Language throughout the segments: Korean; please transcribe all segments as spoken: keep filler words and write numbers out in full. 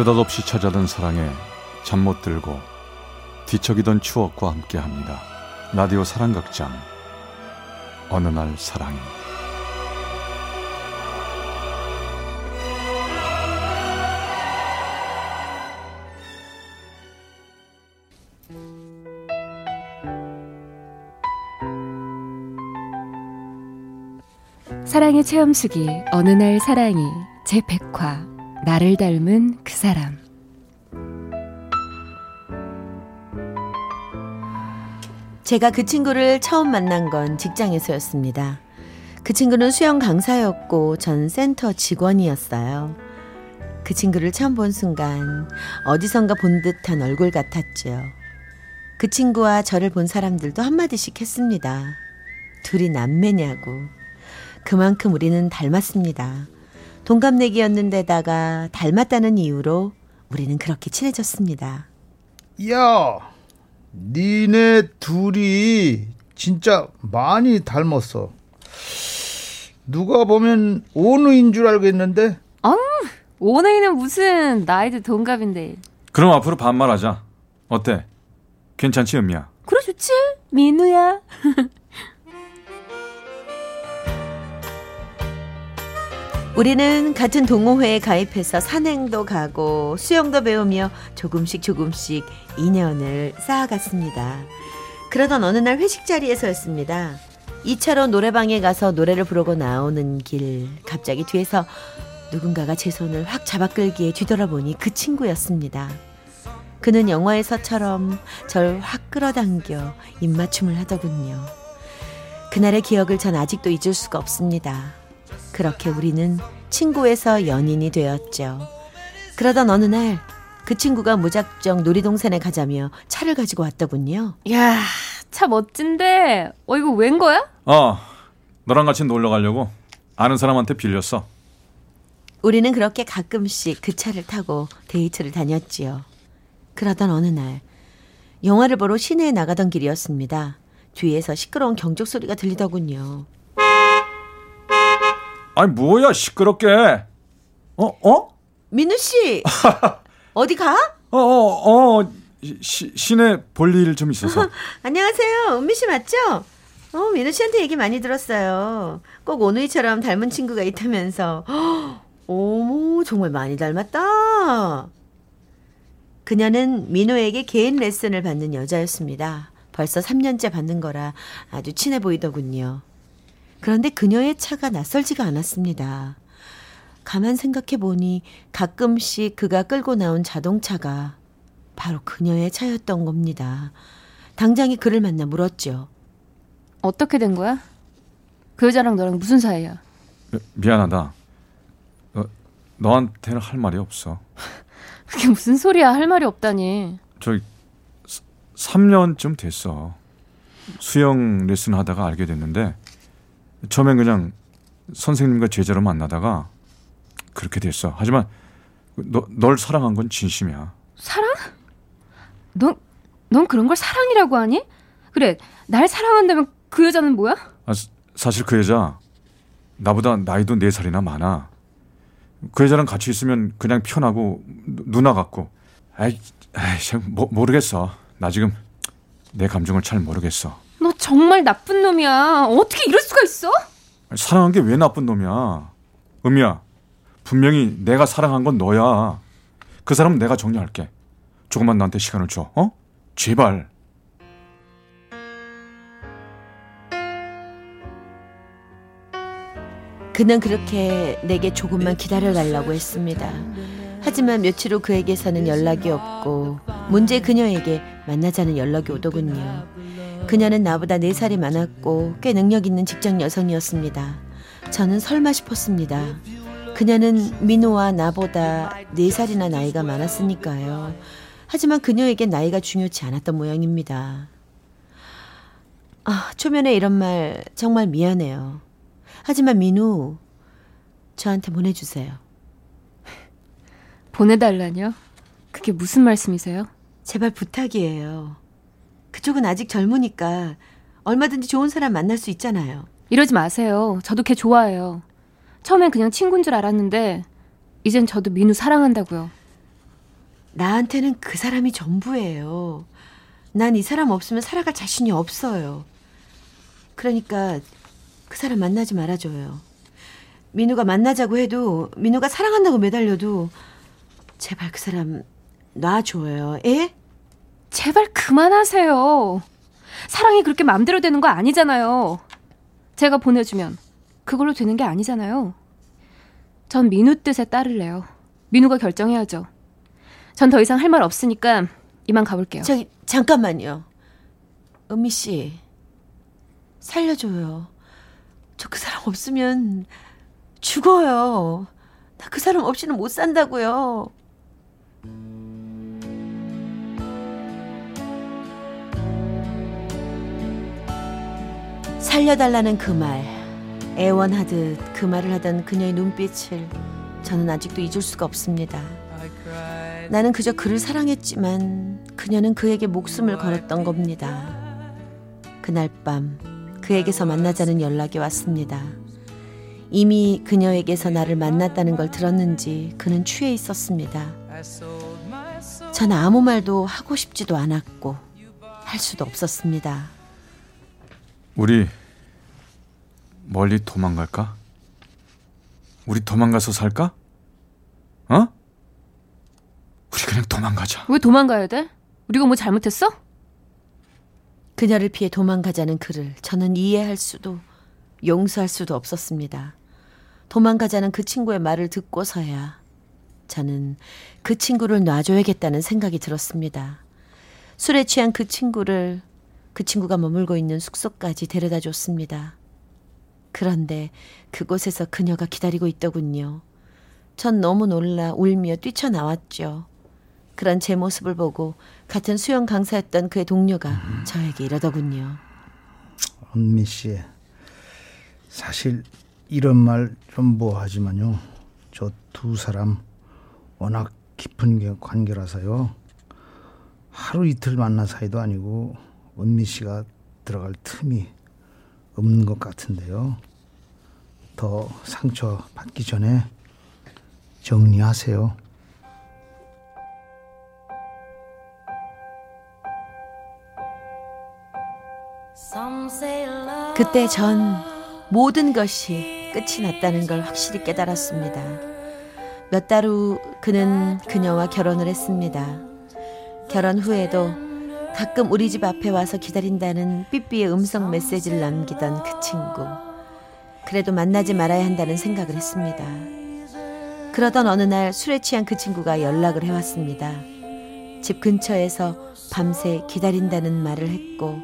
느닷없이 찾아든 사랑에 잠 못 들고 뒤척이던 추억과 함께합니다. 라디오 사랑극장 어느 날 사랑이. 사랑의 체험수기 어느 날 사랑이 제백화 나를 닮은 그 사람. 제가 그 친구를 처음 만난 건 직장에서였습니다. 그 친구는 수영 강사였고 전 센터 직원이었어요. 그 친구를 처음 본 순간 어디선가 본 듯한 얼굴 같았죠. 그 친구와 저를 본 사람들도 한마디씩 했습니다. 둘이 남매냐고. 그만큼 우리는 닮았습니다. 동갑내기였는데다가 닮았다는 이유로 우리는 그렇게 친해졌습니다. 야, 니네 둘이 진짜 많이 닮았어. 누가 보면 오누인 줄 알겠는데. 아, 오누이는 무슨, 나이도 동갑인데. 그럼 앞으로 반말하자. 어때? 괜찮지, 은미야? 그래, 좋지, 민우야. 우리는 같은 동호회에 가입해서 산행도 가고 수영도 배우며 조금씩 조금씩 인연을 쌓아갔습니다. 그러던 어느 날 회식 자리에서였습니다. 이 차로 노래방에 가서 노래를 부르고 나오는 길, 갑자기 뒤에서 누군가가 제 손을 확 잡아 끌기에 뒤돌아보니 그 친구였습니다. 그는 영화에서처럼 절 확 끌어당겨 입맞춤을 하더군요. 그날의 기억을 전 아직도 잊을 수가 없습니다. 그렇게 우리는 친구에서 연인이 되었죠. 그러던 어느 날 그 친구가 무작정 놀이동산에 가자며 차를 가지고 왔더군요. 이야, 차 멋진데. 어, 이거 웬 거야? 어, 너랑 같이 놀러 가려고 아는 사람한테 빌렸어. 우리는 그렇게 가끔씩 그 차를 타고 데이트를 다녔지요. 그러던 어느 날 영화를 보러 시내에 나가던 길이었습니다. 뒤에서 시끄러운 경적 소리가 들리더군요. 아니 뭐야 시끄럽게. 어? 어? 민우씨 어디 가? 어어어 어, 어. 시내 볼일 좀 있어서. 안녕하세요, 은미씨 맞죠? 어, 민우씨한테 얘기 많이 들었어요. 꼭 오누이처럼 닮은 친구가 있다면서. 어머, 정말 많이 닮았다. 그녀는 민우에게 개인 레슨을 받는 여자였습니다. 벌써 삼 년째 받는 거라 아주 친해 보이더군요. 그런데 그녀의 차가 낯설지가 않았습니다. 가만 생각해보니 가끔씩 그가 끌고 나온 자동차가 바로 그녀의 차였던 겁니다. 당장이 그를 만나 물었죠. 어떻게 된 거야? 그 여자랑 너랑 무슨 사이야? 미, 미안하다. 너, 너한테는 할 말이 없어. 그게 무슨 소리야, 할 말이 없다니. 저기 삼 년쯤 됐어. 수영 레슨 하다가 알게 됐는데 처음엔 그냥 선생님과 제자로 만나다가 그렇게 됐어. 하지만 너, 널 사랑한 건 진심이야. 사랑? 넌, 넌 그런 걸 사랑이라고 하니? 그래, 날 사랑한다면 그 여자는 뭐야? 아, 사실 그 여자 나보다 나이도 네 살이나 많아. 그 여자랑 같이 있으면 그냥 편하고 누나 같고. 아이, 아이 뭐, 모르겠어. 나 지금 내 감정을 잘 모르겠어. 너 정말 나쁜 놈이야. 어떻게 이럴 수가 있어? 사랑한 게 왜 나쁜 놈이야. 은미야, 분명히 내가 사랑한 건 너야. 그 사람은 내가 정리할게. 조금만 나한테 시간을 줘. 어? 제발. 그는 그렇게 내게 조금만 기다려달라고 했습니다. 하지만 며칠 후 그에게서는 연락이 없고 문제의 그녀에게 만나자는 연락이 오더군요. 그녀는 나보다 네 살이 많았고 꽤 능력 있는 직장 여성이었습니다. 저는 설마 싶었습니다. 그녀는 민호와 나보다 네 살이나 나이가 많았으니까요. 하지만 그녀에게 나이가 중요치 않았던 모양입니다. 아, 초면에 이런 말 정말 미안해요. 하지만 민우, 저한테 보내주세요. 보내달라뇨? 그게 무슨 말씀이세요? 제발 부탁이에요. 그쪽은 아직 젊으니까 얼마든지 좋은 사람 만날 수 있잖아요. 이러지 마세요. 저도 걔 좋아해요. 처음엔 그냥 친구인 줄 알았는데 이젠 저도 민우 사랑한다고요. 나한테는 그 사람이 전부예요. 난 이 사람 없으면 살아갈 자신이 없어요. 그러니까 그 사람 만나지 말아줘요. 민우가 만나자고 해도, 민우가 사랑한다고 매달려도 제발 그 사람 놔줘요. 예? 제발 그만하세요. 사랑이 그렇게 마음대로 되는 거 아니잖아요. 제가 보내주면 그걸로 되는 게 아니잖아요. 전 민우 뜻에 따를래요. 민우가 결정해야죠. 전 더 이상 할 말 없으니까 이만 가볼게요. 저기 잠깐만요. 은미 씨, 살려줘요. 저 그 사람 없으면 죽어요. 나 그 사람 없이는 못 산다고요. 살려달라는 그 말, 애원하듯 그 말을 하던 그녀의 눈빛을 저는 아직도 잊을 수가 없습니다. 나는 그저 그를 사랑했지만 그녀는 그에게 목숨을 걸었던 겁니다. 그날 밤 그에게서 만나자는 연락이 왔습니다. 이미 그녀에게서 나를 만났다는 걸 들었는지 그는 취해 있었습니다. 전 아무 말도 하고 싶지도 않았고 할 수도 없었습니다. 우리 멀리 도망갈까? 우리 도망가서 살까? 어? 우리 그냥 도망가자. 왜 도망가야 돼? 우리가 뭐 잘못했어? 그녀를 피해 도망가자는 그를 저는 이해할 수도 용서할 수도 없었습니다. 도망가자는 그 친구의 말을 듣고서야 저는 그 친구를 놔줘야겠다는 생각이 들었습니다. 술에 취한 그 친구를 그 친구가 머물고 있는 숙소까지 데려다 줬습니다. 그런데 그곳에서 그녀가 기다리고 있더군요. 전 너무 놀라 울며 뛰쳐나왔죠. 그런 제 모습을 보고 같은 수영 강사였던 그의 동료가 음. 저에게 이러더군요. 은미 씨, 사실 이런 말 좀 뭐하지만요, 저 두 사람 워낙 깊은 관계라서요, 하루 이틀 만난 사이도 아니고 은미 씨가 들어갈 틈이 없는 것 같은데요. 더 상처 받기 전에 정리하세요. 그때 전 모든 것이 끝이 났다는 걸 확실히 깨달았습니다. 몇 달 후 그는 그녀와 결혼을 했습니다. 결혼 후에도 가끔 우리 집 앞에 와서 기다린다는 삐삐의 음성 메시지를 남기던 그 친구. 그래도 만나지 말아야 한다는 생각을 했습니다. 그러던 어느 날 술에 취한 그 친구가 연락을 해왔습니다. 집 근처에서 밤새 기다린다는 말을 했고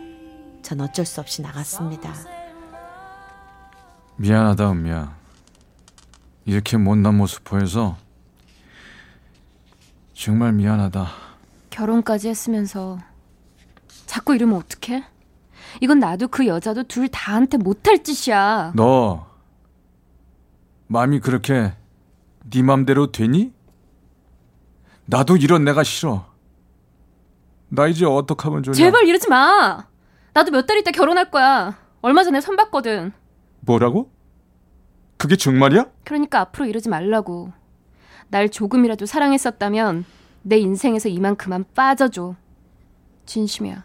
전 어쩔 수 없이 나갔습니다. 미안하다 은미야. 이렇게 못난 모습 보여서 정말 미안하다. 결혼까지 했으면서 자꾸 이러면 어떡해? 이건 나도 그 여자도 둘 다한테 못할 짓이야. 너 마음이 그렇게 네 맘대로 되니? 나도 이런 내가 싫어. 나 이제 어떡하면 좋냐? 제발 이러지 마. 나도 몇 달 있다 결혼할 거야. 얼마 전에 선 봤거든. 뭐라고? 그게 정말이야? 그러니까 앞으로 이러지 말라고. 날 조금이라도 사랑했었다면 내 인생에서 이만 그만 빠져줘. 진심이야.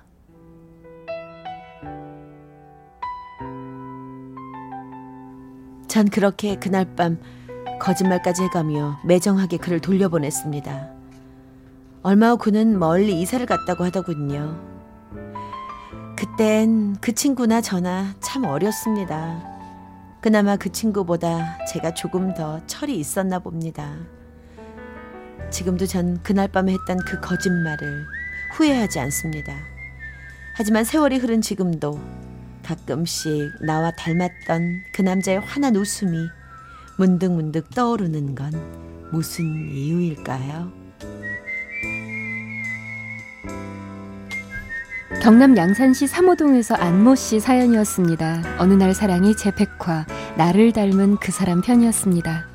전 그렇게 그날 밤 거짓말까지 해가며 매정하게 그를 돌려보냈습니다. 얼마 후 그는 멀리 이사를 갔다고 하더군요. 그땐 그 친구나 저나 참 어렸습니다. 그나마 그 친구보다 제가 조금 더 철이 있었나 봅니다. 지금도 전 그날 밤에 했던 그 거짓말을 후회하지 않습니다. 하지만 세월이 흐른 지금도 가끔씩 나와 닮았던 그 남자의 환한 웃음이 문득문득 떠오르는 건 무슨 이유일까요? 경남 양산시 삼호동에서 안모 씨 사연이었습니다. 어느 날 사랑이 제백화, 나를 닮은 그 사람 편이었습니다.